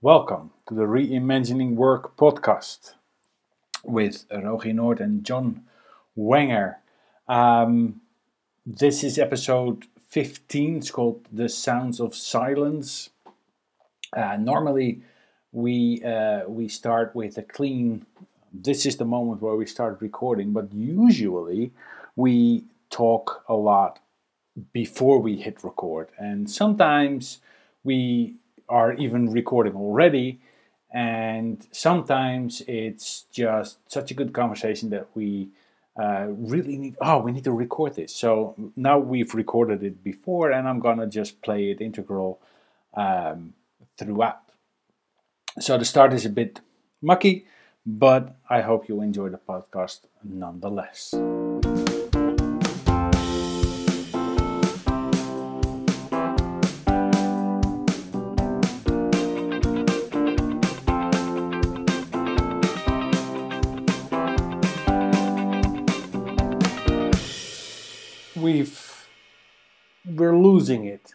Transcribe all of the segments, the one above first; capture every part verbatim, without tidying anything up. Welcome to the Reimagining Work Podcast with Rogi Noord and John Wenger. Um, this is episode fifteen. It's called The Sounds of Silence. Uh, normally we uh, we start with a clean, this is the moment where we start recording, but usually we talk a lot before we hit record, and sometimes we are even recording already, and sometimes it's just such a good conversation that we uh, really need, oh, we need to record this. So now we've recorded it before, and I'm gonna just play it integral um, throughout. So the start is a bit mucky, but I hope you enjoy the podcast nonetheless. We've, we're losing it.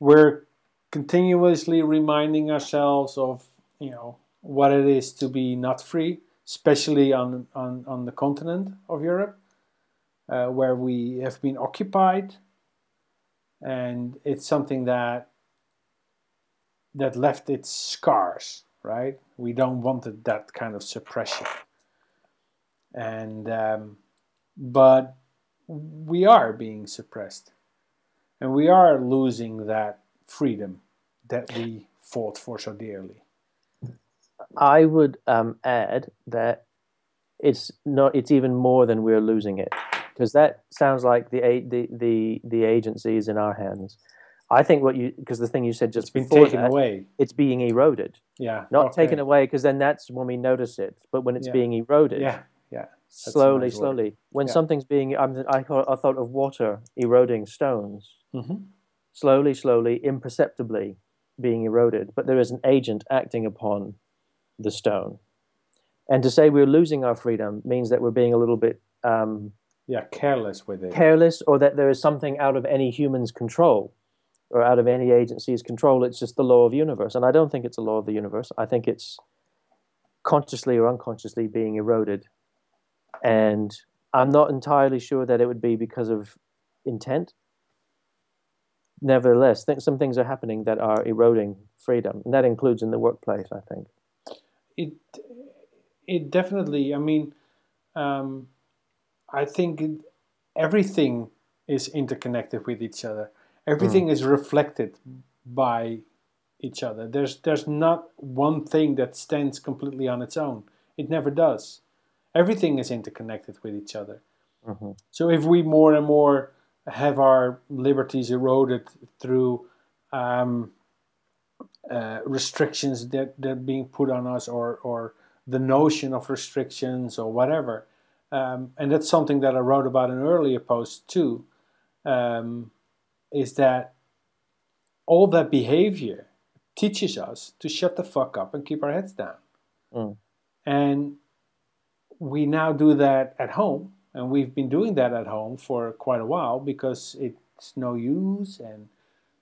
We're continuously reminding ourselves of, you know, what it is to be not free, especially on, on, on the continent of Europe, uh, where we have been occupied. And it's something that that left its scars, right? We don't want that kind of suppression. And, um, but... we are being suppressed, and we are losing that freedom that we fought for so dearly. I would um, add that it's not. It's even more than we're losing it, because that sounds like the the the the agency is in our hands. I think what you because the thing you said just before, it's been taken that, away. It's being eroded. Yeah, not okay. Taken away, because then that's when we notice it. But when it's yeah. being eroded, yeah, yeah. That's slowly, nice slowly. When yeah. something's being, I'm, I thought, I thought of water eroding stones. Mm-hmm. Slowly, slowly, imperceptibly being eroded. But there is an agent acting upon the stone. And to say we're losing our freedom means that we're being a little bit... Um, yeah, careless with it. Careless, or that there is something out of any human's control, or out of any agency's control. It's just the law of the universe. And I don't think it's a law of the universe. I think it's consciously or unconsciously being eroded. And I'm not entirely sure that it would be because of intent. Nevertheless, think some things are happening that are eroding freedom, and that includes in the workplace, I think. It it definitely, I mean, um, I think it, everything is interconnected with each other. Everything mm. is reflected by each other. There's there's not one thing that stands completely on its own. It never does. Everything is interconnected with each other. Mm-hmm. So if we more and more have our liberties eroded through um, uh, restrictions that are being put on us, or, or the notion of restrictions or whatever, um, and that's something that I wrote about in an earlier post too, um, is that all that behavior teaches us to shut the fuck up and keep our heads down. Mm. And we now do that at home, and we've been doing that at home for quite a while because it's no use. And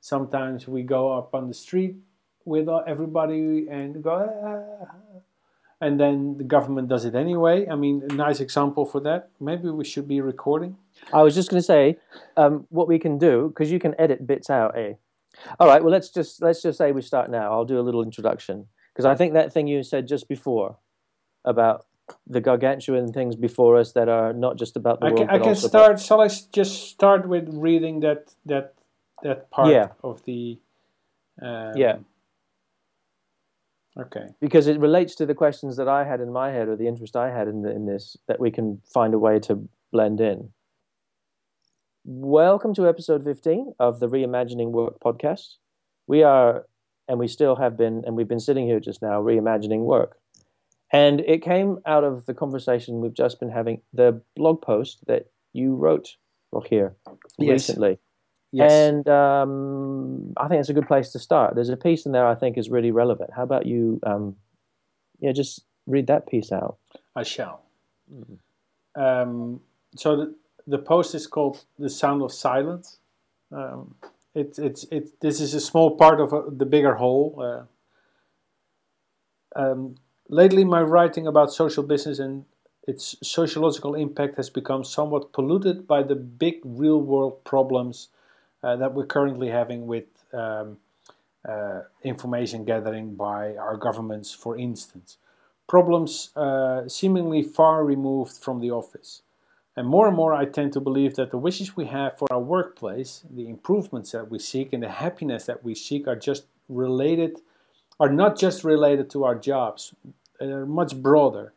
sometimes we go up on the street with everybody and go, ah, and then the government does it anyway. I mean, a nice example for that. Maybe we should be recording. I was just going to say um, what we can do, because you can edit bits out, eh? All right. Well, let's just let's just say we start now. I'll do a little introduction, because I think that thing you said just before about the gargantuan things before us that are not just about the I world. Can, but I can also start. About... Shall I just start with reading that that that part yeah. of the? Um... Yeah. Okay. Because it relates to the questions that I had in my head, or the interest I had in the, in this, that we can find a way to blend in. Welcome to episode fifteen of the Reimagining Work podcast. We are, and we still have been, and we've been sitting here just now, reimagining work. And it came out of the conversation we've just been having, the blog post that you wrote, Rogier, yes. recently. Yes. And um, I think it's a good place to start. There's a piece in there I think is really relevant. How about you um, you know, just read that piece out? I shall. Mm-hmm. Um, so the, the post is called The Sound of Silence. Um, it, it's, it, this is a small part of a, the bigger whole, uh, Um, lately, my writing about social business and its sociological impact has become somewhat polluted by the big real-world problems uh, that we're currently having with um, uh, information gathering by our governments, for instance. Problems uh, seemingly far removed from the office. And more and more I tend to believe that the wishes we have for our workplace, the improvements that we seek and the happiness that we seek are just related, are not just related to our jobs, they're much broader.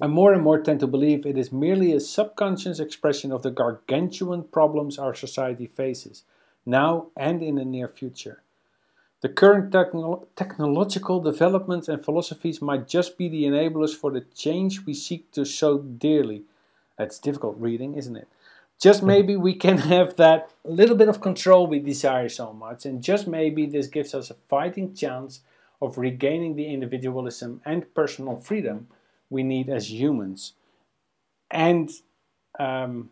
I more and more tend to believe it is merely a subconscious expression of the gargantuan problems our society faces, now and in the near future. The current technolo- technological developments and philosophies might just be the enablers for the change we seek to so dearly. That's difficult reading, isn't it? Just maybe we can have that little bit of control we desire so much, and just maybe this gives us a fighting chance of regaining the individualism and personal freedom we need as humans. And, um,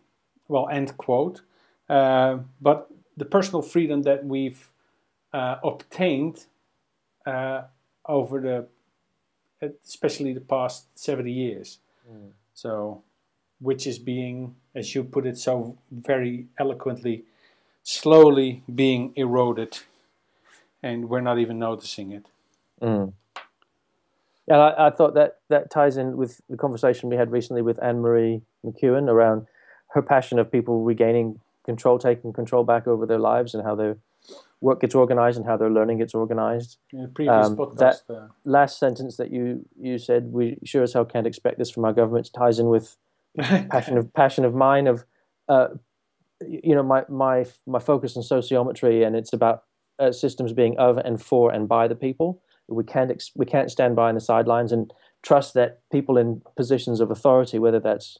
well, end quote. Uh, but the personal freedom that we've uh, obtained uh, over the, especially the past seventy years. Mm. So... which is being, as you put it so very eloquently, slowly being eroded, and we're not even noticing it. Mm. And I, I thought that that ties in with the conversation we had recently with Anne-Marie McEwen around her passion of people regaining control, taking control back over their lives and how their work gets organized and how their learning gets organized. In the previous um, podcast. That uh, last sentence that you, you said, we sure as hell can't expect this from our governments, ties in with passion of passion of mine of uh, you know my my my focus on sociometry, and it's about uh, systems being of and for and by the people. We can't ex- we can't stand by in the sidelines and trust that people in positions of authority, whether that's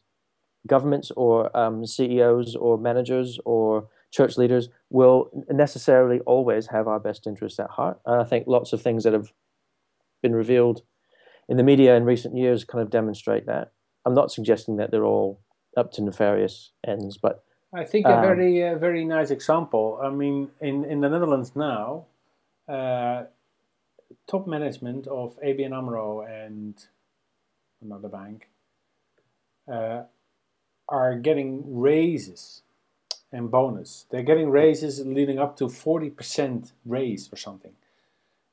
governments or um, C E Os or managers or church leaders, will necessarily always have our best interests at heart. And I think lots of things that have been revealed in the media in recent years kind of demonstrate that. I'm not suggesting that they're all up to nefarious ends, but I think um, a very, uh, very nice example. I mean, in, in the Netherlands now, uh, top management of A B N Amro and another bank uh, are getting raises and bonus. They're getting raises leading up to forty percent raise or something,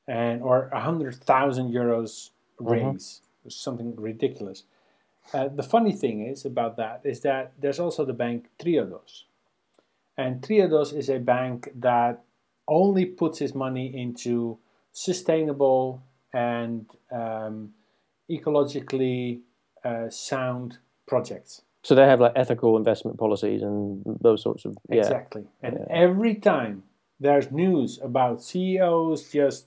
and or one hundred thousand euros raise, mm-hmm. something ridiculous. Uh, the funny thing is about that is that there's also the bank Triodos. And Triodos is a bank that only puts its money into sustainable and um, ecologically uh, sound projects. So they have like ethical investment policies and those sorts of... Yeah. Exactly. And yeah. Every time there's news about C E Os just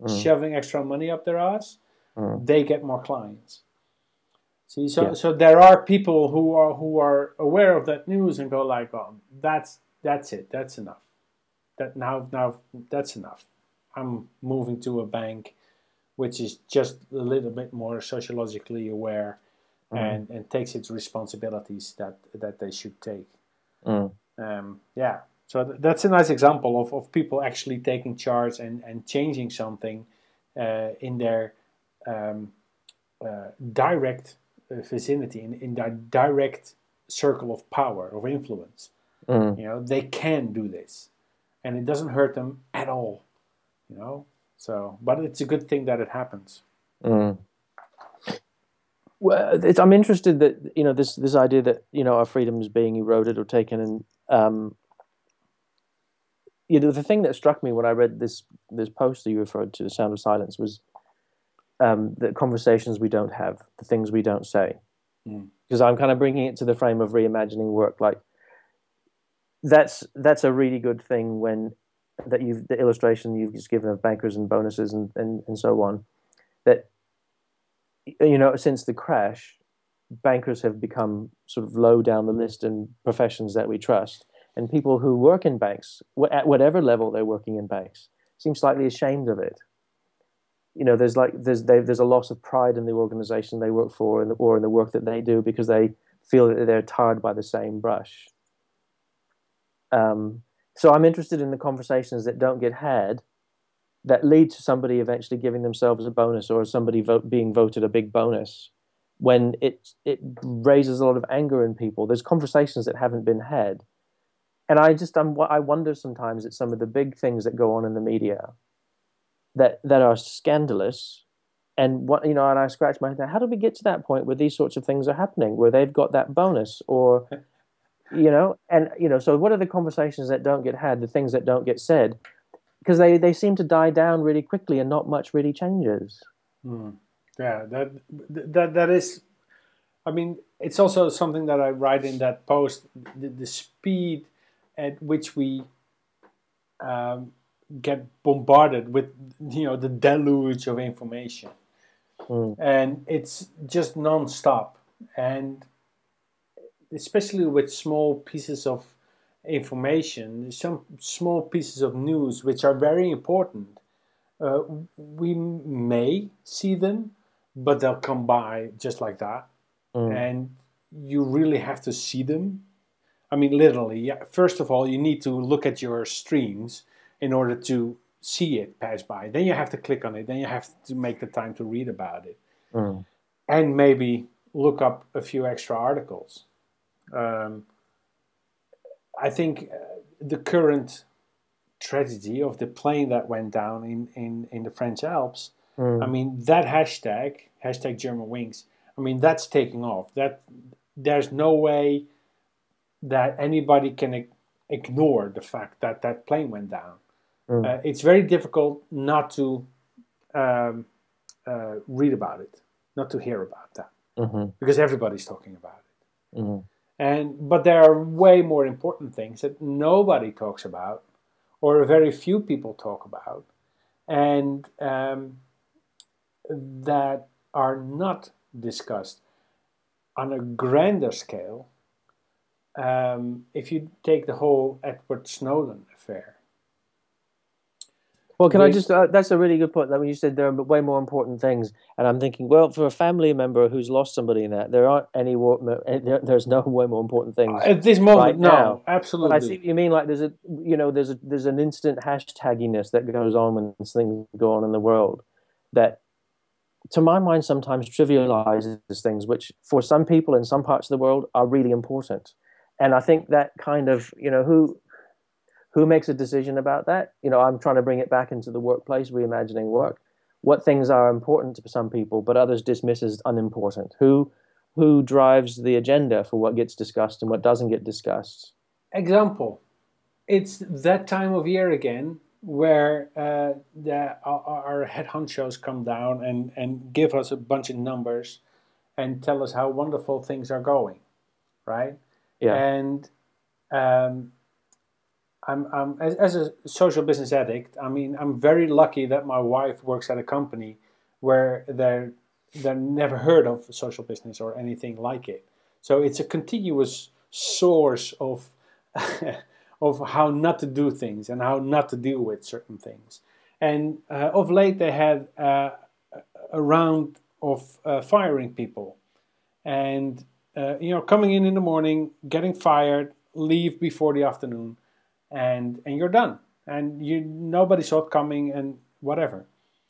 mm. shoving extra money up their ass, mm. they get more clients. See, so, yeah. so there are people who are who are aware of that news and go like, "Oh, that's that's it, that's enough. That now now that's enough. I'm moving to a bank which is just a little bit more sociologically aware mm. and, and takes its responsibilities that, that they should take." Mm. Um, yeah, so th- that's a nice example of, of people actually taking charge and, and changing something uh, in their um, uh, direct. vicinity in, in that direct circle of power of influence. Mm. You know, they can do this and it doesn't hurt them at all, you know. So but it's a good thing that it happens. Mm. Well, it's, I'm interested that, you know, this this idea that, you know, our freedom is being eroded or taken, and um you know, the thing that struck me when I read this this post that you referred to, The Sound of Silence, was Um, the conversations we don't have, the things we don't say. Because mm. I'm kind of bringing it to the frame of reimagining work. Like that's that's a really good thing when that you've the illustration you've just given of bankers and bonuses and, and, and so on. That, you know, since the crash, bankers have become sort of low down the list in professions that we trust, and people who work in banks at whatever level they're working in banks seem slightly ashamed of it. You know, there's like there's they, there's a loss of pride in the organization they work for, and or in the work that they do, because they feel that they're tarred by the same brush. Um, so I'm interested in the conversations that don't get had, that lead to somebody eventually giving themselves a bonus or somebody vote, being voted a big bonus, when it it raises a lot of anger in people. There's conversations that haven't been had. And I just I'm, I wonder sometimes at some of the big things that go on in the media that that are scandalous. And what you know, and I scratch my head. How do we get to that point where these sorts of things are happening, where they've got that bonus, or you know, and you know, so what are the conversations that don't get had, the things that don't get said, because they they seem to die down really quickly, and not much really changes. Mm. Yeah, that that that is. I mean, it's also something that I write in that post: the, the speed at which we. Um, get bombarded with you know the deluge of information. Mm. And it's just non-stop, and especially with small pieces of information, some small pieces of news which are very important, uh, we may see them, but they'll come by just like that. Mm. And you really have to see them. I mean, literally, yeah, first of all, you need to look at your streams in order to see it pass by. Then you have to click on it. Then you have to make the time to read about it. Mm. And maybe look up a few extra articles. Um, I think uh, the current tragedy of the plane that went down in, in, in the French Alps, mm. I mean, that hashtag, hashtag Germanwings, I mean, that's taking off. That there's no way that anybody can ag- ignore the fact that that plane went down. Mm. Uh, it's very difficult not to um, uh, read about it, not to hear about that, mm-hmm. because everybody's talking about it. Mm-hmm. And but there are way more important things that nobody talks about, or very few people talk about, and um, that are not discussed on a grander scale. Um, if you take the whole Edward Snowden affair. Well, can I just, uh, that's a really good point. I mean, you said there are way more important things. And I'm thinking, well, for a family member who's lost somebody in that, there aren't any, there's no way more important things. At this moment, right no, now. Absolutely. But I see what you mean, like there's a, you know, there's a, there's an instant hashtaginess that goes on when things go on in the world that, to my mind, sometimes trivializes things, which for some people in some parts of the world are really important. And I think that kind of, you know, who who makes a decision about that? You know, I'm trying to bring it back into the workplace, reimagining work. What things are important to some people, but others dismiss as unimportant? Who who drives the agenda for what gets discussed and what doesn't get discussed? Example, it's that time of year again where uh, the, our, our head honchos come down and, and give us a bunch of numbers and tell us how wonderful things are going, right? Yeah. And um, I'm, I'm as, as a social business addict, I mean, I'm very lucky that my wife works at a company where they're, they're never heard of social business or anything like it. So it's a continuous source of, of how not to do things and how not to deal with certain things. And uh, of late, they had uh, a round of uh, firing people. And... Uh, you know, coming in in the morning, getting fired, leave before the afternoon, and and you're done. And you nobody saw it coming and whatever.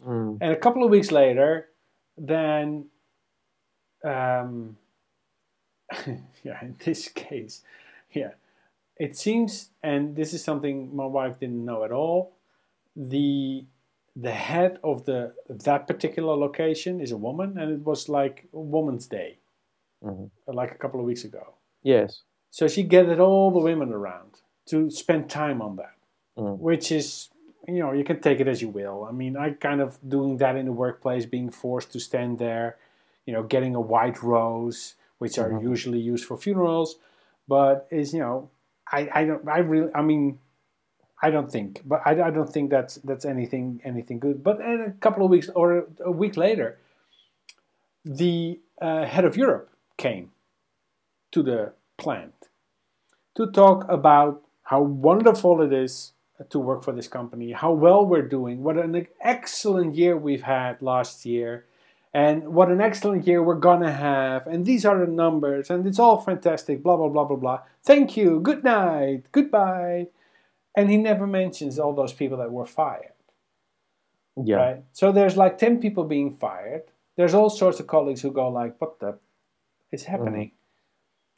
Mm. And a couple of weeks later, then, um, yeah, in this case, yeah, it seems, and this is something my wife didn't know at all, the the head of the that particular location is a woman, and it was like Woman's Day. Mm-hmm. Like a couple of weeks ago. Yes. So she gathered all the women around to spend time on that, mm. which is, you know, you can take it as you will. I mean, I kind of doing that in the workplace, being forced to stand there, you know, getting a white rose, which mm-hmm. are usually used for funerals, but is, you know, I, I don't, I really, I mean, I don't think, but I, I don't think that's that's anything anything good. But in a couple of weeks or a week later, the uh, head of Europe came to the plant to talk about how wonderful it is to work for this company, how well we're doing, what an excellent year we've had last year, and what an excellent year we're gonna have, and these are the numbers, and it's all fantastic, blah, blah, blah, blah, blah. Thank you, good night, goodbye. And he never mentions all those people that were fired. Yeah. Right? So there's like ten people being fired. There's all sorts of colleagues who go like, what the is happening? Mm-hmm.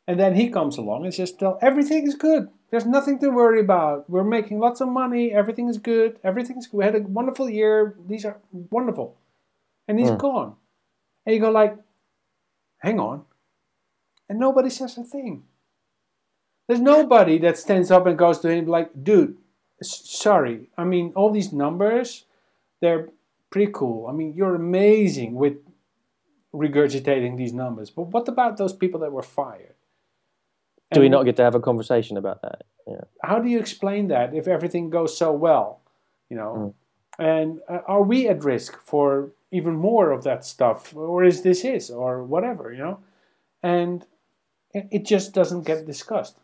And then he comes along and says, tell everything is good. There's nothing to worry about. We're making lots of money. Everything is good. Everything's good. We had a wonderful year. These are wonderful. And he's mm. gone. And you go like, hang on. And nobody says a thing. There's nobody that stands up and goes to him like, dude, sorry. I mean, all these numbers, they're pretty cool. I mean, you're amazing with regurgitating these numbers. But what about those people that were fired? And do we not get to have a conversation about that? Yeah. How do you explain that if everything goes so well? You know, mm. and uh, are we at risk for even more of that stuff, or is this is or whatever? You know, and it just doesn't get discussed.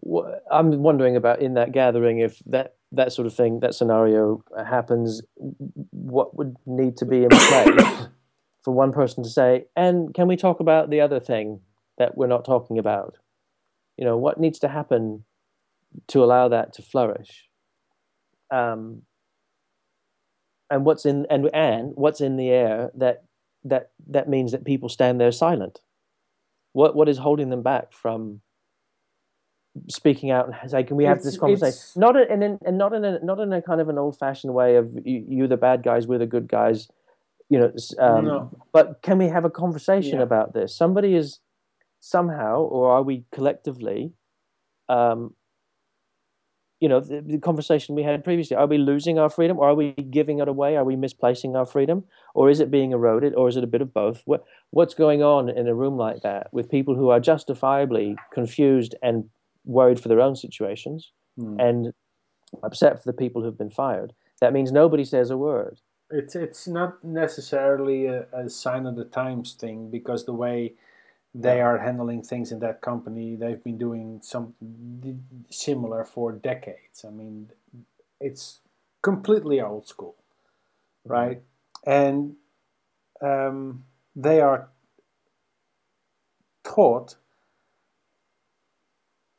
Well, I'm wondering about in that gathering if that that sort of thing, that scenario happens, what would need to be in place for one person to say, and can we talk about the other thing that we're not talking about? You know, what needs to happen to allow that to flourish? Um, and what's in and and what's in the air that that that means that people stand there silent? What what is holding them back from speaking out and saying, "Can we have it's, this conversation?" Not a, and in, and not in a, not in a kind of an old-fashioned way of you, you the bad guys, we're the good guys. You know, um, no. But can we have a conversation yeah. about this? Somebody is. Somehow, or are we collectively, um, you know, the, the conversation we had previously, are we losing our freedom, or are we giving it away? Are we misplacing our freedom, or is it being eroded, or is it a bit of both? What What's going on in a room like that with people who are justifiably confused and worried for their own situations mm. and upset for the people who've been fired? That means nobody says a word. It's, it's not necessarily a, a sign of the times thing, because the way they are handling things in that company, they've been doing something similar for decades. I mean, it's completely old school, right? And um, they are taught,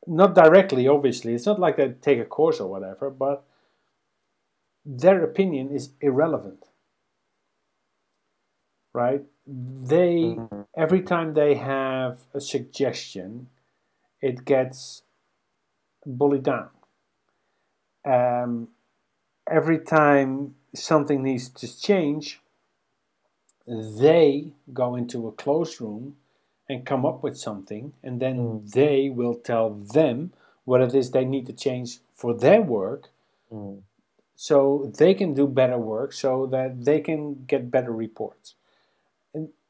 not directly, obviously. It's not like they take a course or whatever, but their opinion is irrelevant, right? They every time they have a suggestion, it gets bullied down. Um, every time something needs to change, they go into a closed room and come up with something, and then mm. they will tell them what it is they need to change for their work, mm. so they can do better work, so that they can get better reports.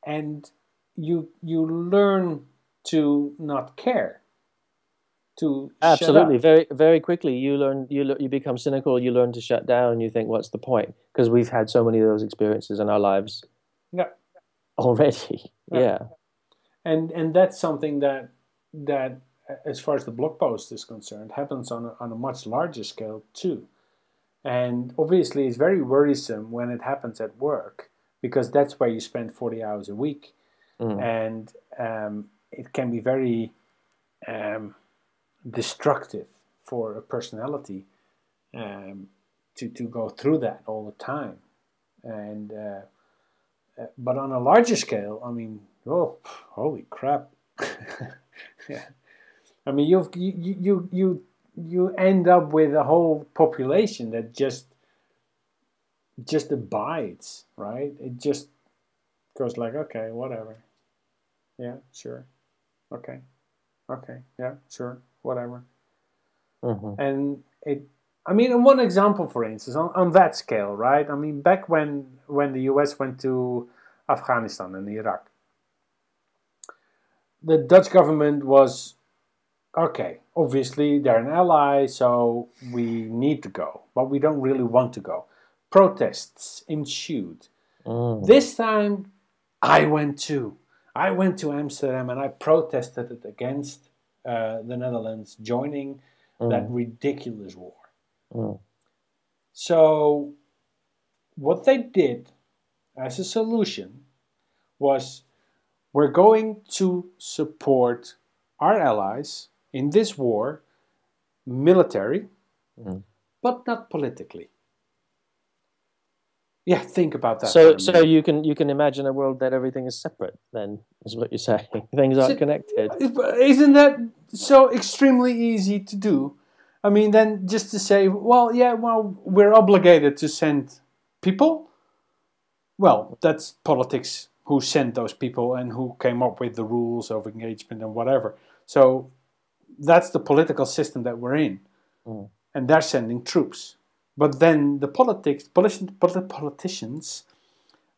And you you learn to not care. To absolutely shut up. very very quickly you learn you le- you become cynical. You learn to shut down. You think, what's the point? Because we've had so many of those experiences in our lives. Yeah. Already. Yeah. yeah. And and that's something that that as far as the blog post is concerned happens on a, on a much larger scale too. And obviously, it's very worrisome when it happens at work, because that's where you spend forty hours a week. Mm. And um, it can be very um, destructive for a personality um, to, to go through that all the time. And uh, uh, but on a larger scale, I mean, oh, holy crap. yeah. I mean, you've, you, you, you, you end up with a whole population that just just abides, right? It just goes like, okay, whatever. Yeah, sure. Okay. Okay. Yeah, sure. Whatever. Mm-hmm. And it, I mean, in one example, for instance, on, on that scale, right? I mean, back when, when the U S went to Afghanistan and Iraq, the Dutch government was, okay, obviously they're an ally, so we need to go, but we don't really want to go. Protests ensued. Mm. This time, I went too. I went to Amsterdam and I protested it against uh, the Netherlands joining mm. that ridiculous war. Mm. So, what they did as a solution was, we're going to support our allies in this war, military, mm. but not politically. Yeah, think about that. So, so you can you can imagine a world that everything is separate. Then is what you're saying. Things aren't so, connected. Isn't that so extremely easy to do? I mean, then just to say, well, yeah, well, we're obligated to send people. Well, that's politics. Who sent those people and who came up with the rules of engagement and whatever? So that's the political system that we're in, mm. and they're sending troops. But then the politics, politi- politi- politicians,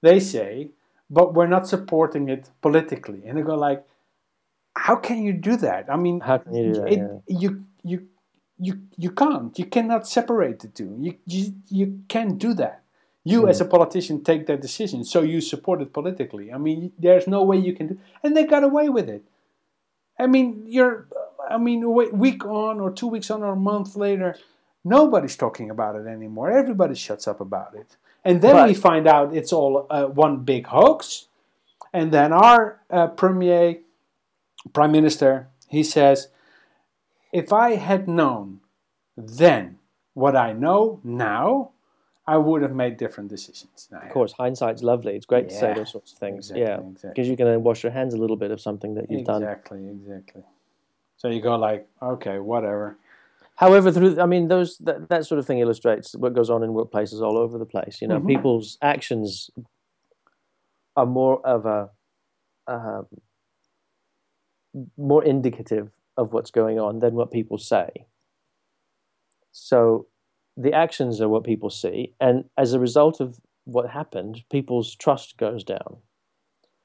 they say, but we're not supporting it politically. And they go like, how can you do that? I mean, how can you do that, it, yeah. you you you you can't. You cannot separate the two. You you, you can't do that. You mm. as a politician take that decision, so you support it politically. I mean, there's no way you can do. And they got away with it. I mean, you're. I mean, a week on, or two weeks on, or a month later. Nobody's talking about it anymore. Everybody shuts up about it. And then but, we find out it's all uh, one big hoax. And then our uh, premier, prime minister, he says, if I had known then what I know now, I would have made different decisions. Now, of course, hindsight's lovely. It's great yeah, to say those sorts of things. Exactly, yeah, because exactly. you can then wash your hands a little bit of something that you've exactly, done. Exactly, exactly. So you go like, okay, whatever. However, through I mean, those that, that sort of thing illustrates what goes on in workplaces all over the place. You know, mm-hmm. people's actions are more of a uh, more indicative of what's going on than what people say. So, the actions are what people see, and as a result of what happened, people's trust goes down,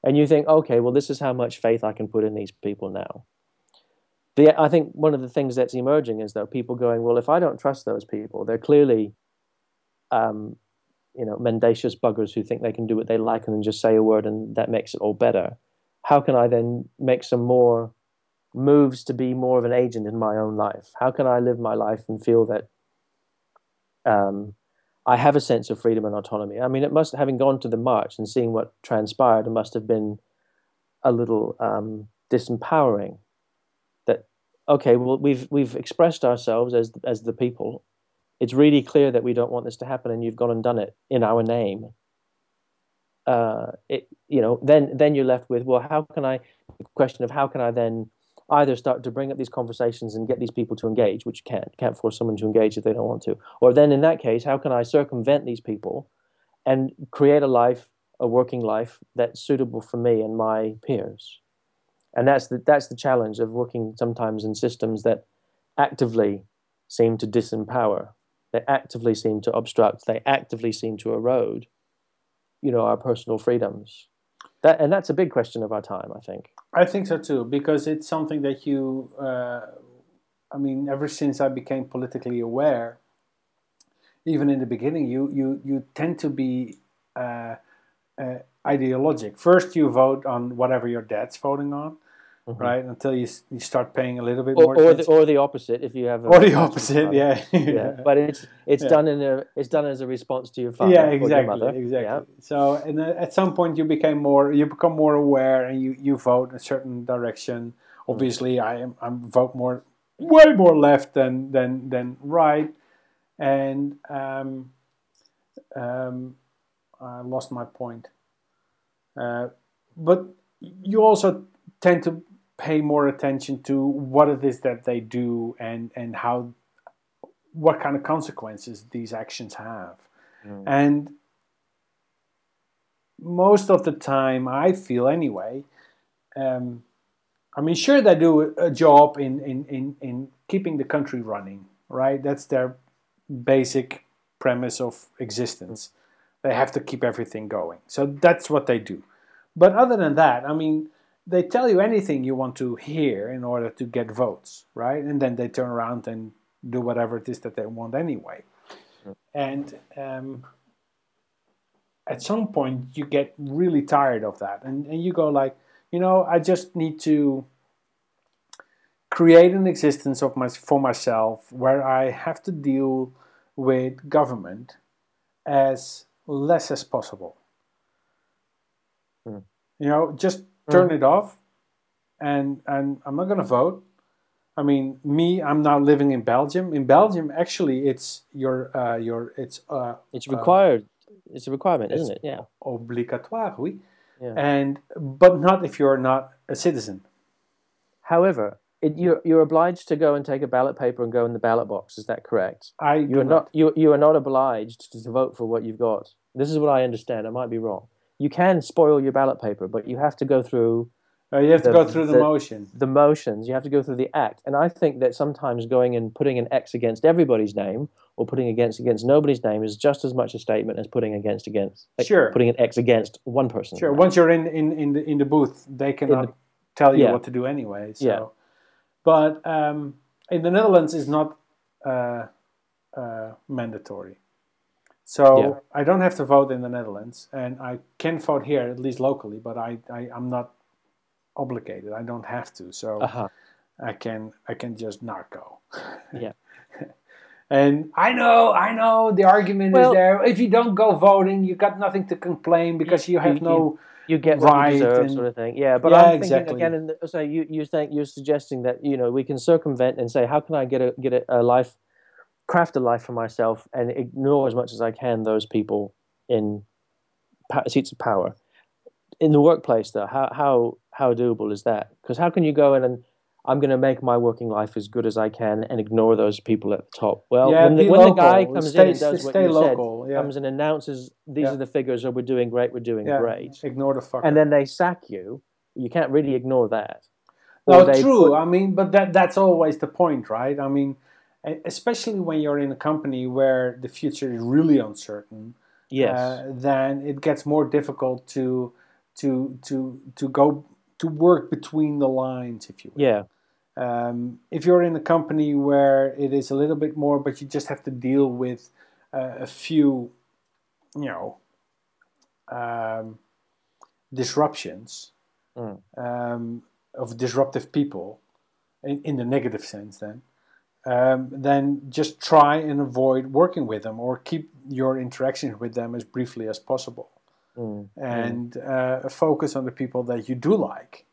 and you think, okay, well, this is how much faith I can put in these people now. The, I think one of the things that's emerging is though people going, well, if I don't trust those people, they're clearly, um, you know, mendacious buggers who think they can do what they like and then just say a word and that makes it all better. How can I then make some more moves to be more of an agent in my own life? How can I live my life and feel that um, I have a sense of freedom and autonomy? I mean, it must, having gone to the march and seeing what transpired, it must have been a little um, disempowering. Okay, well, we've we've expressed ourselves as as the people. It's really clear that we don't want this to happen, and you've gone and done it in our name. Uh, it, you know, then then you're left with, well, how can I? The question of how can I then either start to bring up these conversations and get these people to engage, which you can't can't force someone to engage if they don't want to, or then in that case, how can I circumvent these people and create a life, a working life that's suitable for me and my peers? And that's the that's the challenge of working sometimes in systems that actively seem to disempower, they actively seem to obstruct, they actively seem to erode, you know, our personal freedoms. That and that's a big question of our time, I think. I think so too, because it's something that you, uh, I mean, ever since I became politically aware, even in the beginning, you you you tend to be. Uh, uh, Ideologic. First, you vote on whatever your dad's voting on, mm-hmm. right? Until you you start paying a little bit or, more. Or the, or the opposite, if you have. A or the opposite, yeah. yeah. But it's it's yeah. done in a it's done as a response to your father. Yeah, exactly, or your mother. exactly. Yeah. So, and at some point, you became more, you become more aware, and you, you vote in a certain direction. Obviously, mm-hmm. I am I'm vote more, way more left than than than right, and um, um, I lost my point. Uh, but you also tend to pay more attention to what it is that they do and, and how, what kind of consequences these actions have. Mm. And most of the time, I feel anyway, um, I mean, sure, they do a job in, in, in, in keeping the country running, right? That's their basic premise of existence. Mm. They have to keep everything going. So that's what they do. But other than that, I mean, they tell you anything you want to hear in order to get votes, right? And then they turn around and do whatever it is that they want anyway. And um, at some point, you get really tired of that. And, and you go like, you know, I just need to create an existence of my, for myself where I have to deal with government as less as possible. Mm. You know, just turn mm. it off, and and I'm not going to vote. I mean, me, I'm now living in Belgium. In Belgium, actually, it's your uh, your it's uh, it's required it's a requirement, it's isn't it? Yeah, obligatoire, oui. Yeah. And but not if you're not a citizen. However, it, you're you're obliged to go and take a ballot paper and go in the ballot box. Is that correct? I you are not you you are not obliged to vote for what you've got. This is what I understand. I might be wrong. You can spoil your ballot paper, but you have to go through. Uh, you have the, to go through the, the motion. The motions. You have to go through the act. And I think that sometimes going and putting an X against everybody's name or putting against against nobody's name is just as much a statement as putting against against. Sure. Putting an X against one person. Sure. Right? Once you're in, in, in, the, in the booth, they cannot the, tell you yeah. what to do anyway. So. Yeah. But um, in the Netherlands, it's not uh, uh, mandatory. So yeah. I don't have to vote in the Netherlands. And I can vote here, at least locally, but I, I, I'm not... obligated. I don't have to, so uh-huh. I can I can just not go. Yeah. And I know, I know the argument well, is there. If you don't go voting, you got nothing to complain because you, you have you, no you, you get right what you deserve, and, sort of thing. Yeah, but yeah, I'm thinking exactly. again. In the, so you you think you're suggesting that you know we can circumvent and say how can I get a get a, a life, craft a life for myself and ignore as much as I can those people in seats of power. In the workplace, though, how how how doable is that? Because how can you go in and I'm going to make my working life as good as I can and ignore those people at the top? Well, yeah, when, the, when the guy comes stay, in and does what you local, said, yeah. comes and announces, these yeah. are the figures, or we're doing great, we're doing yeah. great. Ignore the fucker. And then they sack you. You can't really ignore that. No, well, true. Put, I mean, but that that's always the point, right? I mean, especially when you're in a company where the future is really uncertain, yes. uh, then it gets more difficult to... To, to to go to work between the lines, if you will. Yeah. Um, if you're in a company where it is a little bit more, but you just have to deal with uh, a few, you know, um, disruptions mm. um, of disruptive people, in, in the negative sense, then, um, then just try and avoid working with them or keep your interactions with them as briefly as possible. Mm. And uh, focus on the people that you do like,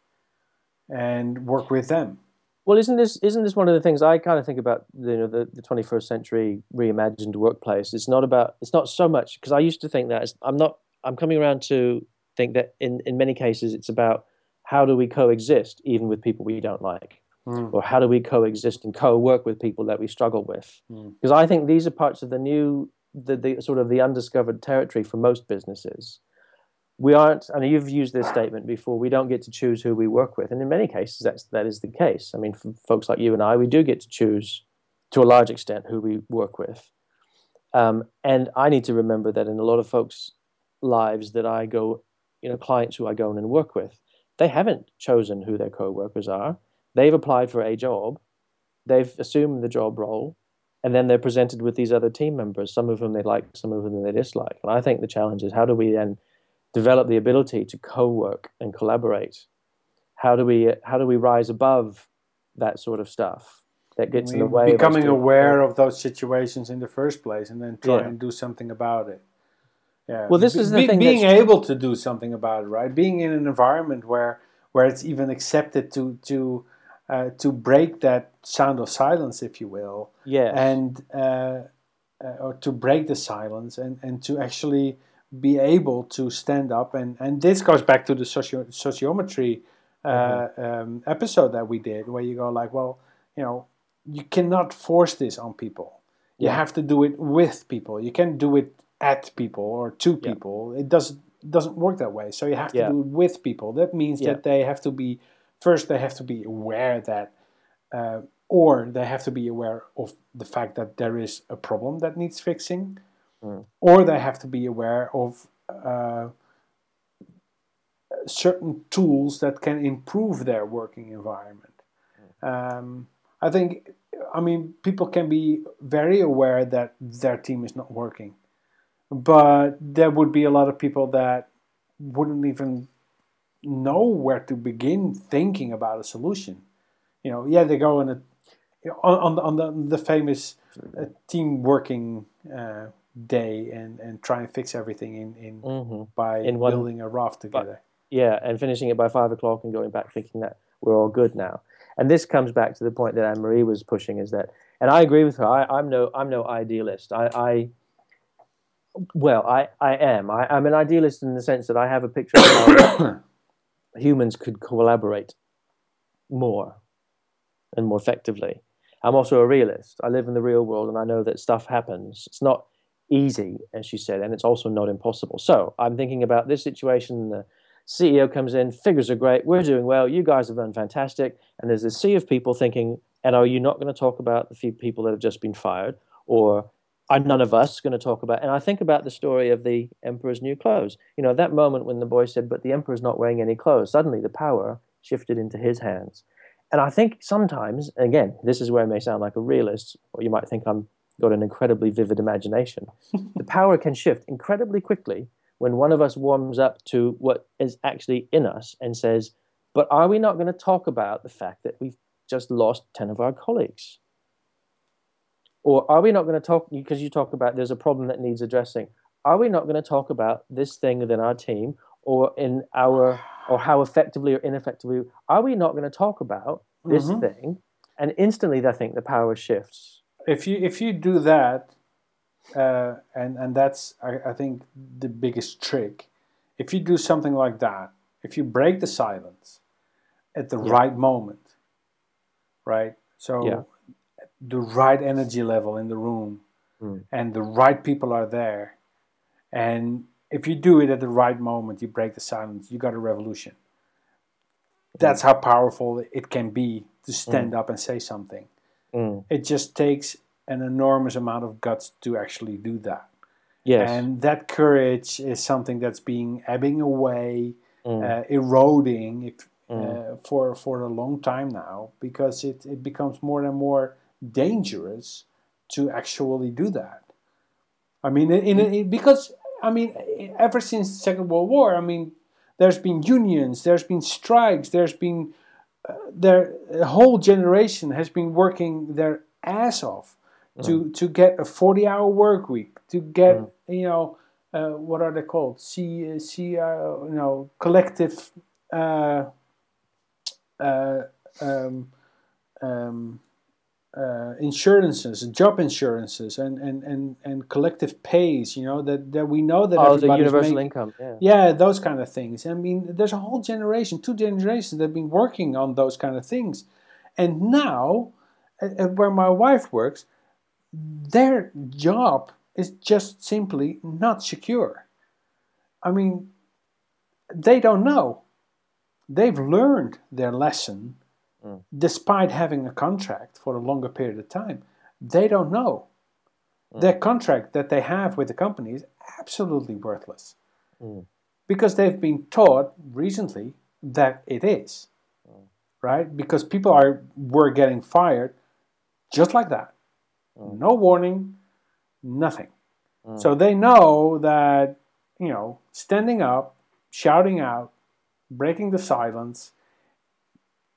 and work with them. Well, isn't this isn't this one of the things I kind of think about? You know, the, the twenty-first century reimagined workplace. It's not about. It's not so much because I used to think that it's, I'm not. I'm coming around to think that in, in many cases it's about how do we coexist even with people we don't like, mm. or how do we coexist and co-work with people that we struggle with? Because mm. I think these are parts of the new, the, the sort of the undiscovered territory for most businesses. We aren't, I mean, you've used this statement before, we don't get to choose who we work with. And in many cases, that's, that is the case. I mean, for folks like you and I, we do get to choose, to a large extent, who we work with. Um, and I need to remember that in a lot of folks' lives that I go, you know, clients who I go in and work with, they haven't chosen who their co-workers are. They've applied for a job. They've assumed the job role. And then they're presented with these other team members, some of whom they like, some of whom they dislike. And I think the challenge is how do we then develop the ability to co-work and collaborate? How do we how do we rise above that sort of stuff that gets in the way? Becoming aware of those situations in the first place, and then try yeah. and do something about it. Yeah. Well, this is the Be- thing. Being able to do something about it, right? Being in an environment where where it's even accepted to to uh, to break that sound of silence, if you will. Yeah. And uh, uh, or to break the silence and and to actually be able to stand up, and, and this goes back to the socio- sociometry uh, mm-hmm. um, episode that we did, where you go like, well, you know, you cannot force this on people. Yeah. You have to do it with people. You can't do it at people or to yeah. people. It doesn't doesn't work that way. So you have to yeah. do it with people. That means yeah. that they have to be first. They have to be aware that, uh, or they have to be aware of the fact that there is a problem that needs fixing. Mm. Or they have to be aware of uh, certain tools that can improve their working environment. Mm. Um, I think, I mean, people can be very aware that their team is not working, but there would be a lot of people that wouldn't even know where to begin thinking about a solution. You know, yeah, they go on a, on, on the on the famous uh, team working. Uh, day and and try and fix everything in in mm-hmm. by in one, building a raft together but, yeah and finishing it by five o'clock and going back thinking that we're all good now. And this comes back to the point that Anne-Marie was pushing, is that, and I agree with her, I, I'm no I'm no idealist. I, I Well, I, I am. I, I'm an idealist in the sense that I have a picture of how humans could collaborate more and more effectively. I'm also a realist. I live in the real world and I know that stuff happens. It's not easy, as you said, and it's also not impossible. So I'm thinking about this situation. The C E O comes in, figures are great, we're doing well, you guys have done fantastic, and there's a sea of people thinking, and are you not going to talk about the few people that have just been fired, or are none of us going to talk about? And I think about the story of the emperor's new clothes. You know, that moment when the boy said, but the emperor's not wearing any clothes, suddenly the power shifted into his hands. And I think sometimes, again, this is where I may sound like a realist, or you might think I'm got an incredibly vivid imagination. The power can shift incredibly quickly when one of us warms up to what is actually in us and says, but are we not going to talk about the fact that we've just lost ten of our colleagues? Or are we not going to talk, because you talk about there's a problem that needs addressing, are we not going to talk about this thing within our team or in our, or how effectively or ineffectively, are we not going to talk about this mm-hmm. thing? And instantly, I think the power shifts. If you if you do that, uh, and and that's I, I think the biggest trick. If you do something like that, if you break the silence at the yeah. right moment, right? So yeah. the right energy level in the room, mm. and the right people are there, and if you do it at the right moment, you break the silence. You got a revolution. That's mm. how powerful it can be to stand mm. up and say something. Mm. It just takes an enormous amount of guts to actually do that. Yes. And that courage is something that's being ebbing away, mm. uh, eroding if, mm. uh, for for a long time now, because it, it becomes more and more dangerous to actually do that. I mean, in, in, in, because, I mean, ever since the Second World War, I mean, there's been unions, there's been strikes, there's been... Uh, their whole generation has been working their ass off to, mm. to get a forty-hour work week, to get mm. you know uh, what are they called? C C uh, you know collective uh, uh, um, um, uh, insurances, job insurances, and, and, and, and collective pays. You know that, that we know that oh, everybody's the universal making, income. Yeah. yeah, those kind of things. I mean, there's a whole generation, two generations that have been working on those kind of things, and now, at, at where my wife works, their job is just simply not secure. I mean, they don't know. They've learned their lesson. Mm. Despite having a contract for a longer period of time, they don't know. Mm. Their contract that they have with the company is absolutely worthless. Mm. Because they've been taught recently that it is. Mm. Right? Because people are were getting fired just like that. Mm. No warning, nothing. Mm. So they know that, you know, standing up, shouting out, breaking the silence,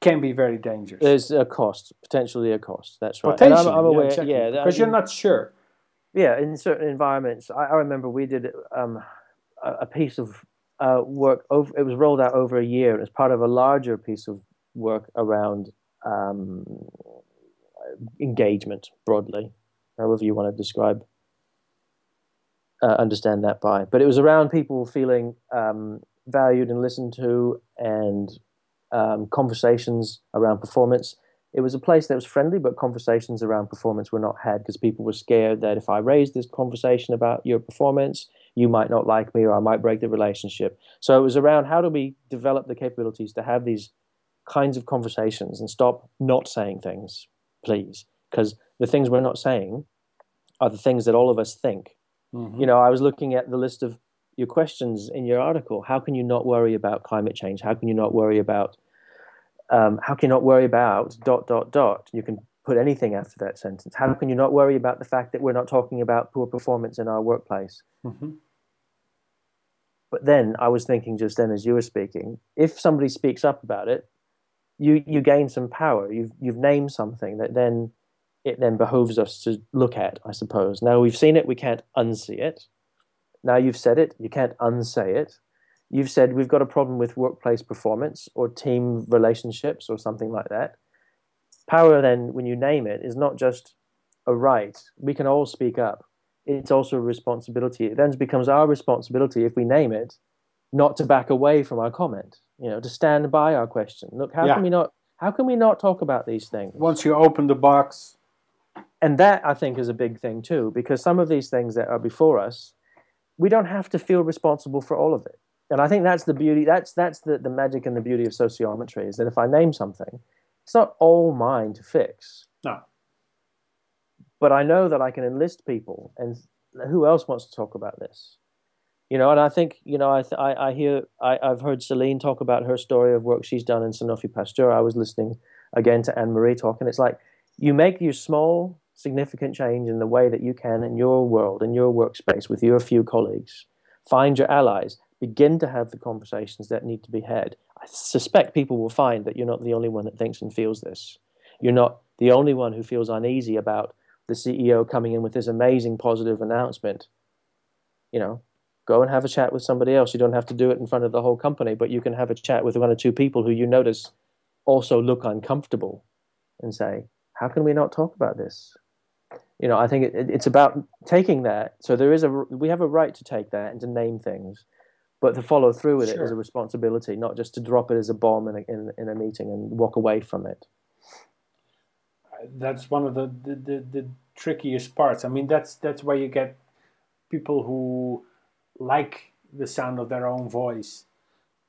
can be very dangerous. There's a cost, potentially a cost. That's right. Potentially, I'm, I'm aware, yeah, exactly. yeah because I mean, you're not sure. Yeah, in certain environments, I, I remember we did um, a, a piece of uh, work. Over, it was rolled out over a year. It was part of a larger piece of work around um, engagement broadly, however you want to describe, uh, understand that by. But it was around people feeling um, valued and listened to, and Um, conversations around performance. It was a place that was friendly, but conversations around performance were not had because people were scared that if I raised this conversation about your performance, you might not like me or I might break the relationship. So it was around how do we develop the capabilities to have these kinds of conversations and stop not saying things, please, because the things we're not saying are the things that all of us think. Mm-hmm. You know, I was looking at the list of your questions in your article. How can you not worry about climate change? How can you not worry about um, how can you not worry about dot dot dot? You can put anything after that sentence. How can you not worry about the fact that we're not talking about poor performance in our workplace? Mm-hmm. But then I was thinking just then as you were speaking, if somebody speaks up about it, you you gain some power. You've you've named something that then it then behooves us to look at, I suppose. Now we've seen it, we can't unsee it. Now you've said it, you can't unsay it. You've said we've got a problem with workplace performance or team relationships or something like that. Power then, when you name it, is not just a right. We can all speak up. it's also a responsibility. It then becomes our responsibility, if we name it, not to back away from our comment, you know, to stand by our question. Look, how yeah. can we not, how can we not talk about these things? Once you open the box. And that, I think, is a big thing too, because some of these things that are before us, we don't have to feel responsible for all of it. And I think that's the beauty, that's that's the, the magic and the beauty of sociometry, is that if I name something, it's not all mine to fix. No. But I know that I can enlist people, and who else wants to talk about this? You know, and I think, you know, I I, I hear, I, I've heard Celine talk about her story of work she's done in Sanofi Pasteur. I was listening again to Anne-Marie talk, and it's like, you make your small, significant change in the way that you can in your world, in your workspace, with your few colleagues. Find your allies. Begin to have the conversations that need to be had. I suspect people will find that you're not the only one that thinks and feels this. You're not the only one who feels uneasy about the C E O coming in with this amazing positive announcement. You know, go and have a chat with somebody else. You don't have to do it in front of the whole company, but you can have a chat with one or two people who you notice also look uncomfortable and say, how can we not talk about this? You know, I think it, it, it's about taking that. So there is a, we have a right to take that and to name things, but to follow through with sure. it is a responsibility, not just to drop it as a bomb in a, in, in a meeting and walk away from it. That's one of the, the, the, the trickiest parts. I mean, that's that's where you get people who like the sound of their own voice,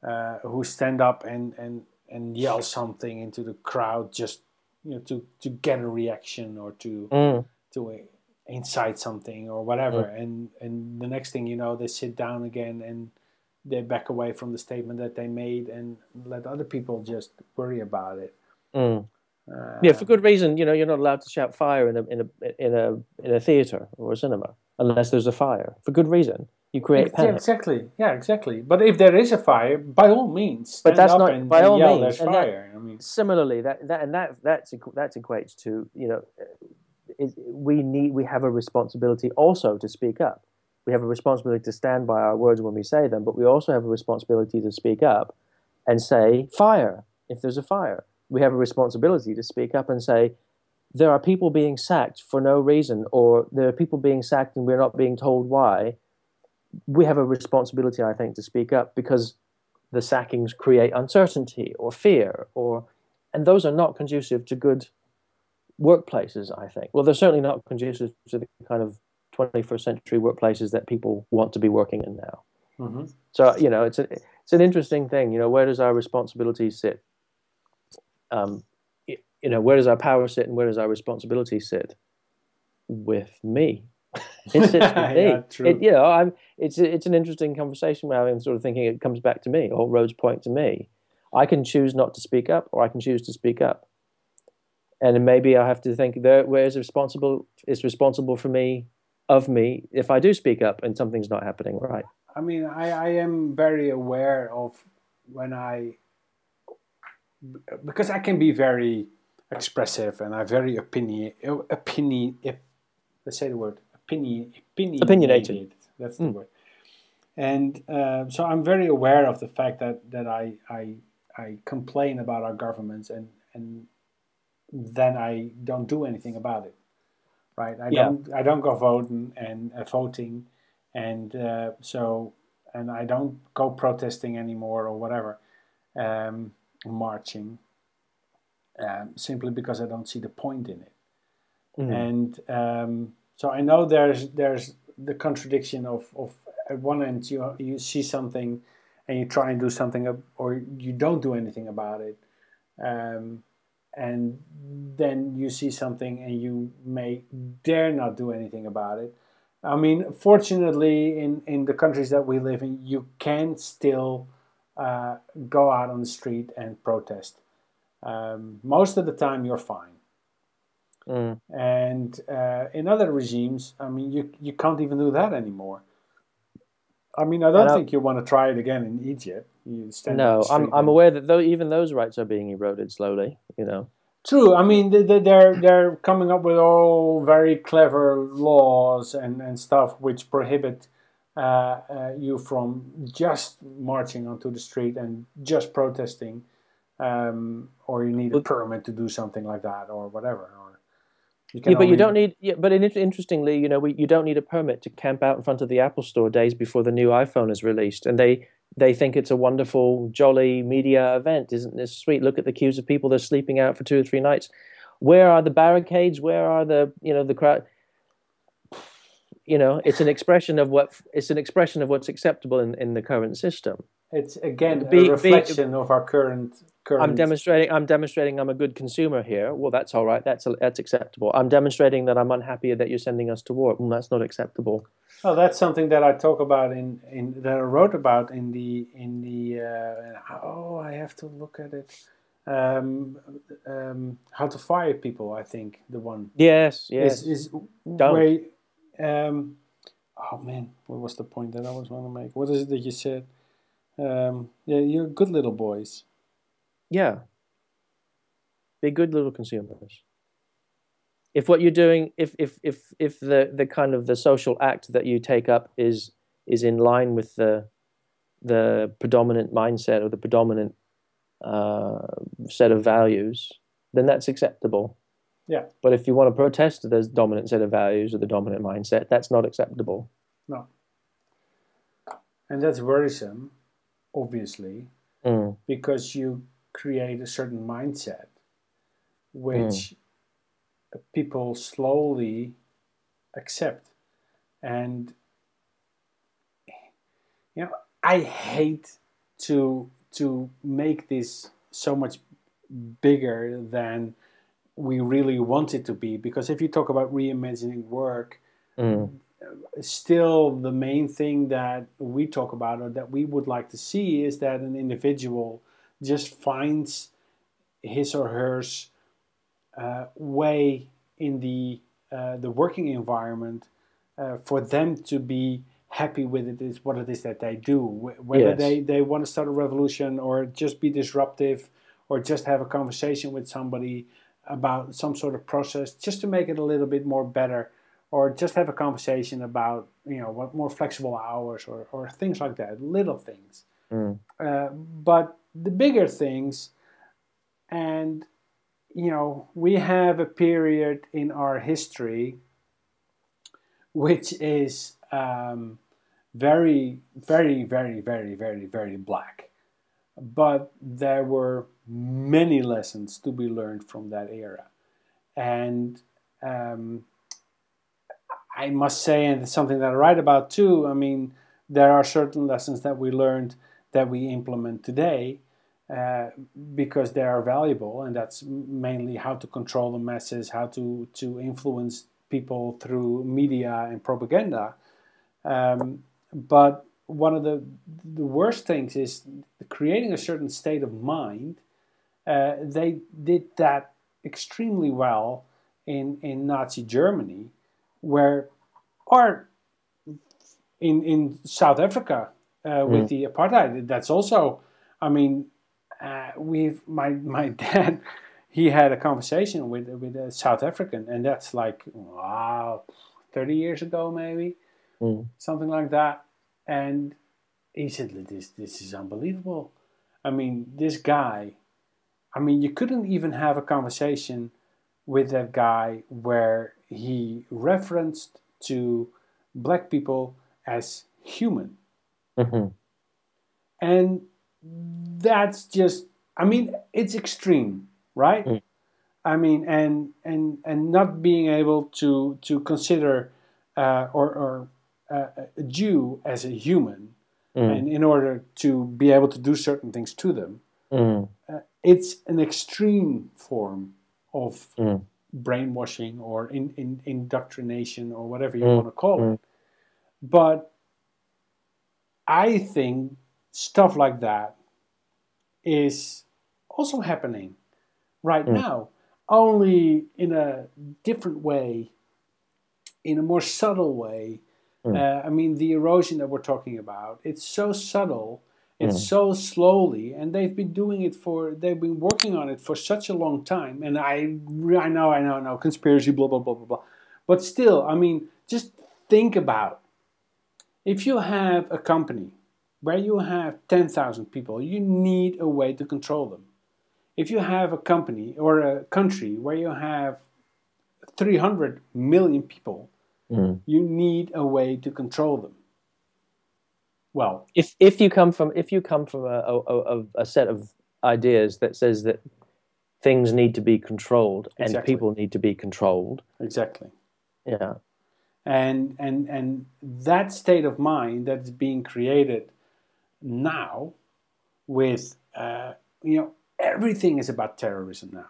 uh, who stand up and, and, and yell something into the crowd just, you know, to, to get a reaction or to mm. to incite something or whatever. Mm. And, and the next thing you know, they sit down again and they back away from the statement that they made and let other people just worry about it. Mm. Uh, yeah, for good reason. You know, you're not allowed to shout fire in a in a in a in a theater or a cinema unless there's a fire. For good reason, you create panic. Exactly. Yeah, exactly. But if there is a fire, by all means, stand but that's up not and, by all yell, means. There's fire. That, I mean, similarly, that, that and that that's that equates to, you know, it, we need we have a responsibility also to speak up. We have a responsibility to stand by our words when we say them, but we also have a responsibility to speak up and say fire if there's a fire. We have a responsibility to speak up and say, there are people being sacked for no reason, or there are people being sacked and we're not being told why. We have a responsibility, I think, to speak up because the sackings create uncertainty or fear, or, and those are not conducive to good workplaces, I think. Well, they're certainly not conducive to the kind of twenty-first century workplaces that people want to be working in now. Mm-hmm. So, you know, it's a, it's an interesting thing. You know, where does our responsibility sit? Um, you know, where does our power sit and where does our responsibility sit? With me. It sits with yeah, me. It, you know, I'm, it's, it's an interesting conversation where I'm sort of thinking it comes back to me. All roads point to me. I can choose not to speak up or I can choose to speak up. And maybe I have to think, there, where is responsible, is responsible for me, of me, if I do speak up and something's not happening right? I mean, I, I am very aware of when I... Because I can be very expressive and I very opinion, opinion, let's say the word, opinion, opinionated. opinionated. That's the mm. word. And uh, so I'm very aware of the fact that, that I, I I complain about our governments and and then I don't do anything about it, right? I yeah. don't I don't go voting and uh, voting, and uh, so and I don't go protesting anymore or whatever. Um, marching um, simply because I don't see the point in it. Mm-hmm. And um, so I know there's there's the contradiction of, of at one end you you see something and you try and do something or you don't do anything about it, um, and then you see something and you may dare not do anything about it. I mean, fortunately in, in the countries that we live in, you can still Uh, go out on the street and protest. Um, most of the time, you're fine. Mm. And uh, in other regimes, I mean, you you can't even do that anymore. I mean, I don't I, think you want to try it again in Egypt. You stand no, I'm and... I'm aware that though even those rights are being eroded slowly. You know. True. I mean, they, they're they're coming up with all very clever laws and, and stuff which prohibit. Uh, uh, you from just marching onto the street and just protesting, um, or you need a permit to do something like that, or whatever. Or You can yeah, but only... you don't need. Yeah, but in, interestingly, you know, we, you don't need a permit to camp out in front of the Apple Store days before the new iPhone is released, and they they think it's a wonderful, jolly media event. Isn't this sweet? Look at the queues of people that are sleeping out for two or three nights. Where are the barricades? Where are the you know the crowd? You know, it's an expression of what it's an expression of what's acceptable in, in the current system. It's again be, a reflection be, of our current. current. I'm demonstrating. I'm demonstrating. I'm a good consumer here. Well, that's all right. That's that's acceptable. I'm demonstrating that I'm unhappy that you're sending us to war. Well, that's not acceptable. Well, that's something that I talk about in, in that I wrote about in the in the. Uh, oh, I have to look at it. Um, um, how to fire people? I think the one. Yes. Yes. Is, is Don't. Where, Um, oh man, what was the point that I was going to make? What is it that you said? Um, yeah, you're good little boys. Yeah. Be good little consumers. If what you're doing, if if if if the, the kind of the social act that you take up is is in line with the the predominant mindset or the predominant uh, set of values, then that's acceptable. Yeah. But if you want to protest the dominant set of values or the dominant mindset, that's not acceptable. No. And that's worrisome, obviously, mm. because you create a certain mindset which mm. people slowly accept. And, you know, I hate to to make this so much bigger than we really want it to be, because if you talk about reimagining work, mm. still the main thing that we talk about or that we would like to see is that an individual just finds his or her uh, way in the uh, the working environment uh, for them to be happy with it is what it is that they do, whether yes. they, they want to start a revolution or just be disruptive or just have a conversation with somebody about some sort of process just to make it a little bit more better, or just have a conversation about, you know, what more flexible hours or, or things like that, little things. Mm. Uh, but the bigger things, and, you know, we have a period in our history which is um, very, very, very, very, very, very black. But there were many lessons to be learned from that era. And um, I must say, and it's something that I write about too, I mean, there are certain lessons that we learned that we implement today uh, because they are valuable, and that's mainly how to control the masses, how to, to influence people through media and propaganda. Um, but one of the, the worst things is creating a certain state of mind. Uh, they did that extremely well in, in Nazi Germany, where, or in in South Africa uh, with mm. the apartheid. That's also, I mean, uh, we've my my dad, he had a conversation with with a South African, and that's like wow, thirty years ago maybe, mm. something like that. And he said, this, this is unbelievable. I mean, this guy, I mean, you couldn't even have a conversation with that guy where he referenced to black people as human. Mm-hmm. And that's just, I mean, it's extreme, right? Mm. I mean, and and and not being able to, to consider uh, or... or Uh, a Jew as a human, mm. and in order to be able to do certain things to them, mm. uh, it's an extreme form of mm. brainwashing or in, in, indoctrination or whatever you mm. want to call mm. it. But I think stuff like that is also happening right mm. now, only in a different way, in a more subtle way. Mm. Uh, I mean, the erosion that we're talking about, it's so subtle, it's mm. so slowly, and they've been doing it for, they've been working on it for such a long time, and I, I know, I know, I know, conspiracy, blah, blah, blah, blah, blah. But still, I mean, just think about, if you have a company where you have ten thousand people, you need a way to control them. If you have a company or a country where you have three hundred million people, mm. you need a way to control them. Well, if if you come from if you come from a a, a set of ideas that says that things need to be controlled exactly. and people need to be controlled, exactly, yeah, and and and that state of mind that's being created now, with uh, you know, everything is about terrorism now.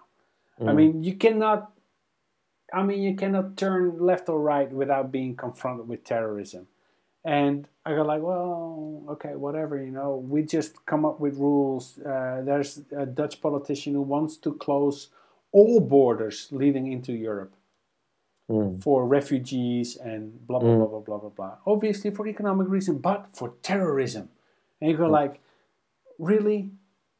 Mm. I mean, you cannot, I mean, you cannot turn left or right without being confronted with terrorism. And I go like, well, okay, whatever, you know, we just come up with rules. Uh, there's a Dutch politician who wants to close all borders leading into Europe mm. for refugees and blah, blah, mm. blah, blah, blah, blah, blah. Obviously for economic reason, but for terrorism. And you go mm. like, really?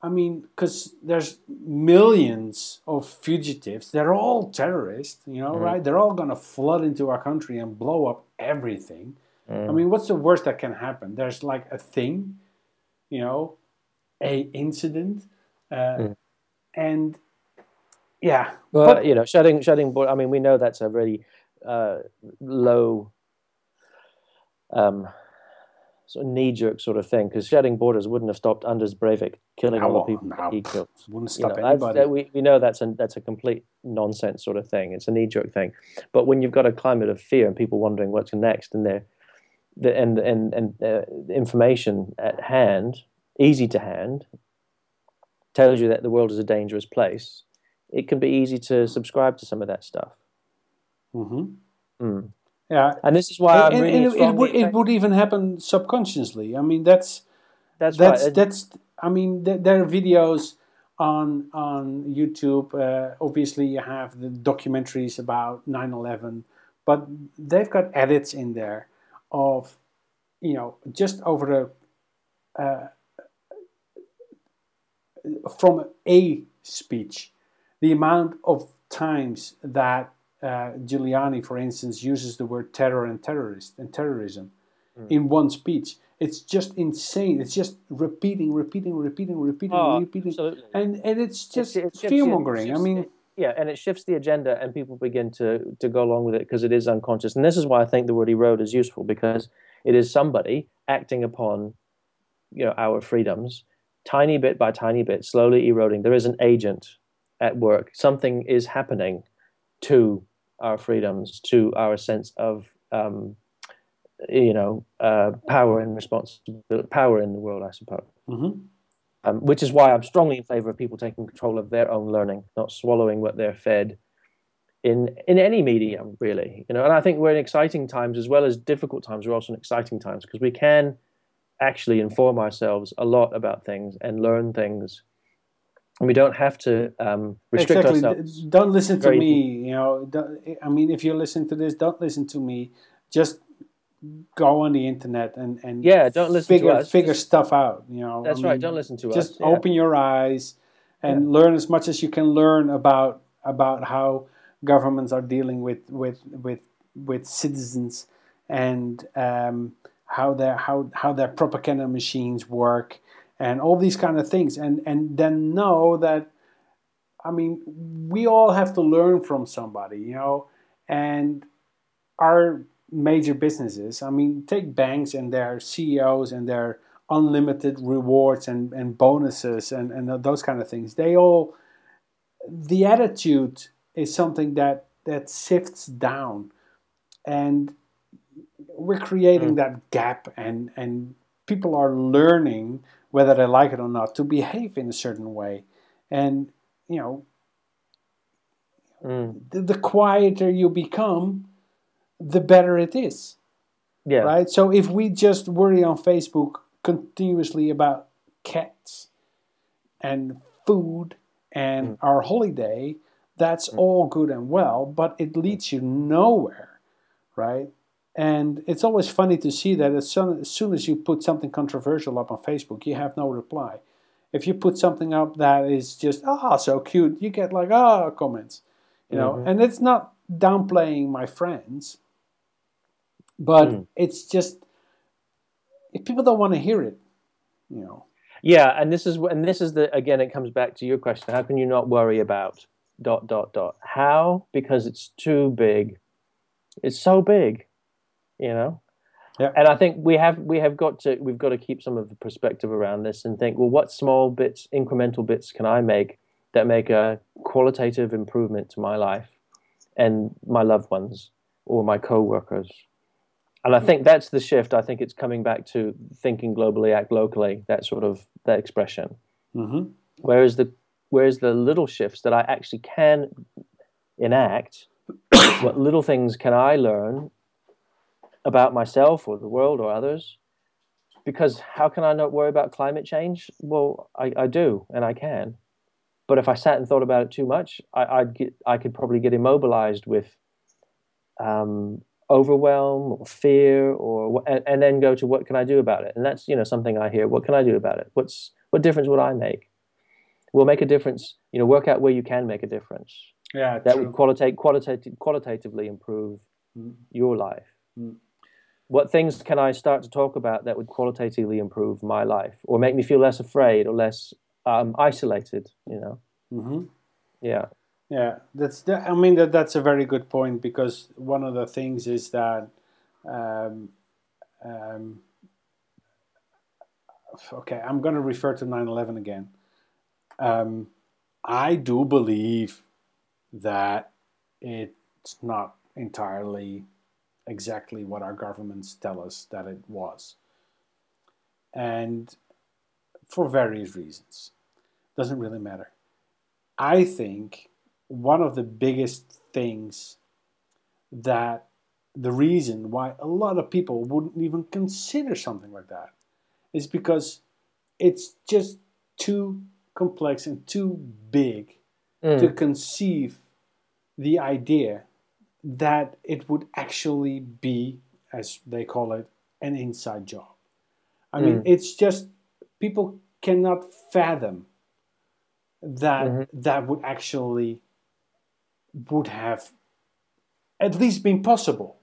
I mean, because there's millions of fugitives. They're all terrorists, you know, mm. right? They're all going to flood into our country and blow up everything. I mean, what's the worst that can happen? There's like a thing, you know, a incident, uh, mm. and yeah. Well, but, you know, shutting shutting board. I mean, we know that's a really uh, low, um, sort of knee jerk sort of thing, because shutting borders wouldn't have stopped Anders Breivik killing no, all the people no. that he killed. Wouldn't stop you know, anybody. That, we, we know that's a that's a complete nonsense sort of thing. It's a knee jerk thing. But when you've got a climate of fear and people wondering what's next, and they're The, and and and uh, information at hand, easy to hand, tells you that the world is a dangerous place. It can be easy to subscribe to some of that stuff. Mm-hmm. Mm. Yeah, and this is why and, I'm really. It, it, would, it would even happen subconsciously. I mean, that's that's that's, right. that's I mean, th- there are videos on on YouTube. Uh, obviously, you have the documentaries about nine eleven, but they've got edits in there. Of, you know, just over a uh, from a speech, the amount of times that uh, Giuliani, for instance, uses the word terror and terrorist and terrorism mm. in one speech. It's just insane. It's just repeating, repeating, repeating, repeating, oh, repeating, absolutely. and and it's just it, it, fear mongering. I mean. It, Yeah, and it shifts the agenda, and people begin to, to go along with it because it is unconscious. And this is why I think the word erode is useful, because it is somebody acting upon, you know, our freedoms, tiny bit by tiny bit, slowly eroding. There is an agent at work. Something is happening to our freedoms, to our sense of, um, you know, uh, power and responsibility, power in the world, I suppose. Mm-hmm. Um, which is why I'm strongly in favor of people taking control of their own learning, not swallowing what they're fed in in any medium, really. You know, and I think we're in exciting times as well as difficult times. We're also in exciting times because we can actually inform ourselves a lot about things and learn things, and we don't have to um, restrict exactly. ourselves. Don't listen to me. You know, don't, I mean, if you listen to this, don't listen to me. Just. Go on the internet and, and yeah, don't listen figure, to us. figure just, stuff out. You know, that's I mean, right. Don't listen to just us. Just yeah. open your eyes and yeah. learn as much as you can learn about about how governments are dealing with with with, with citizens and um, how their how how their propaganda machines work and all these kind of things. And and then know that, I mean, we all have to learn from somebody. You know, and our major businesses, I mean, take banks and their C E Os and their unlimited rewards and, and bonuses and, and those kind of things. They all, the attitude is something that, that sifts down, and we're creating mm. that gap, and, and people are learning, whether they like it or not, to behave in a certain way. And, you know, mm. the, the quieter you become, the better it is, yeah. right? So if we just worry on Facebook continuously about cats and food and mm. our holiday, that's mm. all good and well, but it leads you nowhere, right? And it's always funny to see that as soon, as soon as you put something controversial up on Facebook, you have no reply. If you put something up that is just, ah, oh, so cute, you get like, ah, oh, comments, you know? Mm-hmm. And it's not downplaying my friends, but mm. it's just if people don't want to hear it, you know. Yeah, and this is and this is the again. It comes back to your question: how can you not worry about dot, dot, dot. How? Because it's too big. It's so big, you know? Yeah. And I think we have we have got to we've got to keep some of the perspective around this and think, well, what small bits, incremental bits can I make that make a qualitative improvement to my life and my loved ones or my co-workers? And I think that's the shift. I think it's coming back to thinking globally, act locally, that sort of that expression. Mm-hmm. Whereas the whereas the little shifts that I actually can enact, what little things can I learn about myself or the world or others? Because how can I not worry about climate change? Well, I, I do, and I can. But if I sat and thought about it too much, I, I'd get, I could probably get immobilized with um, overwhelm or fear, or and, and then go to what can I do about it? And that's, you know, something I hear. What can I do about it? What's what difference would I make? Well, make a difference. You know, work out where you can make a difference. Yeah, that true. would qualitative, qualitative, qualitatively improve mm. your life. Mm. What things can I start to talk about that would qualitatively improve my life or make me feel less afraid or less um, isolated, you know? Mm-hmm. Yeah. Yeah, that's. The, I mean, that that's a very good point, because one of the things is that, um, um, okay, I'm going to refer to nine eleven again. Um, I do believe that it's not entirely exactly what our governments tell us that it was, and for various reasons. Doesn't really matter. I think one of the biggest things that the reason why a lot of people wouldn't even consider something like that is because it's just too complex and too big mm. to conceive the idea that it would actually be, as they call it, an inside job. I mm. mean, it's just people cannot fathom that mm-hmm. that would actually would have at least been possible,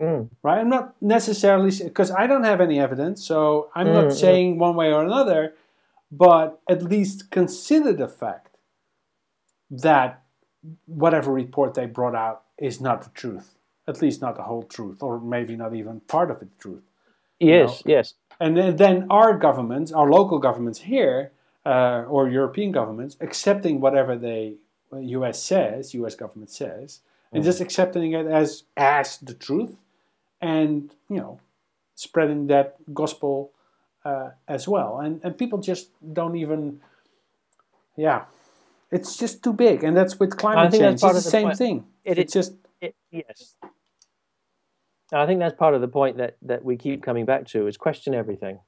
mm. right? I'm not necessarily, because I don't have any evidence, so I'm mm, not saying yeah. one way or another, but at least consider the fact that whatever report they brought out is not the truth, at least not the whole truth, or maybe not even part of the truth. Yes, you know? Yes. And then, then our governments, our local governments here, uh, or European governments, accepting whatever they U S says, U S government says, and mm. just accepting it as as the truth, and, you know, spreading that gospel uh, as well. And and people just don't even, yeah, it's just too big. And that's with climate change. It's the, the same point. thing. It, it's it, just it, yes. I think that's part of the point that that we keep coming back to is question everything.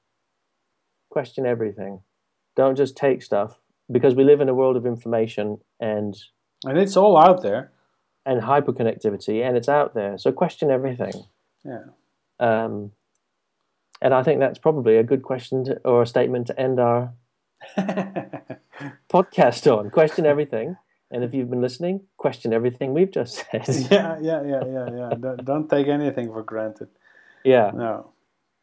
Question everything. Don't just take stuff. Because we live in a world of information and... And it's all out there. And hyperconnectivity, and it's out there. So question everything. Yeah. Um, and I think that's probably a good question to, or a statement to end our podcast on. Question everything. And if you've been listening, question everything we've just said. yeah, yeah, yeah, yeah, yeah. Don't, don't take anything for granted. Yeah. No.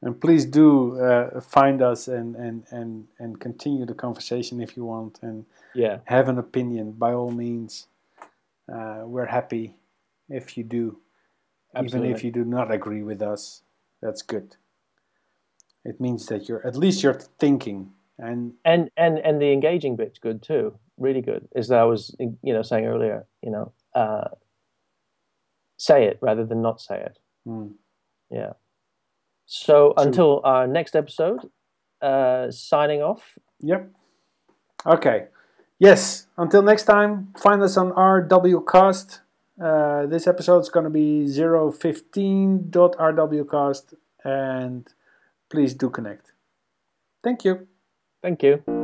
And please do uh, find us and, and, and, and continue the conversation if you want, and yeah. have an opinion by all means. Uh, we're happy if you do. Absolutely. Even if you do not agree with us, that's good. It means that you're at least you're thinking, and and and, and the engaging bit's good too. Really good. As I was you know saying earlier, you know, uh, say it rather than not say it. Mm. Yeah. So until our next episode, uh, signing off. Yep. Okay. Yes. Until next time, find us on R W Cast. Uh, this episode is going to be zero fifteen dot R W Cast, and please do connect. Thank you. Thank you.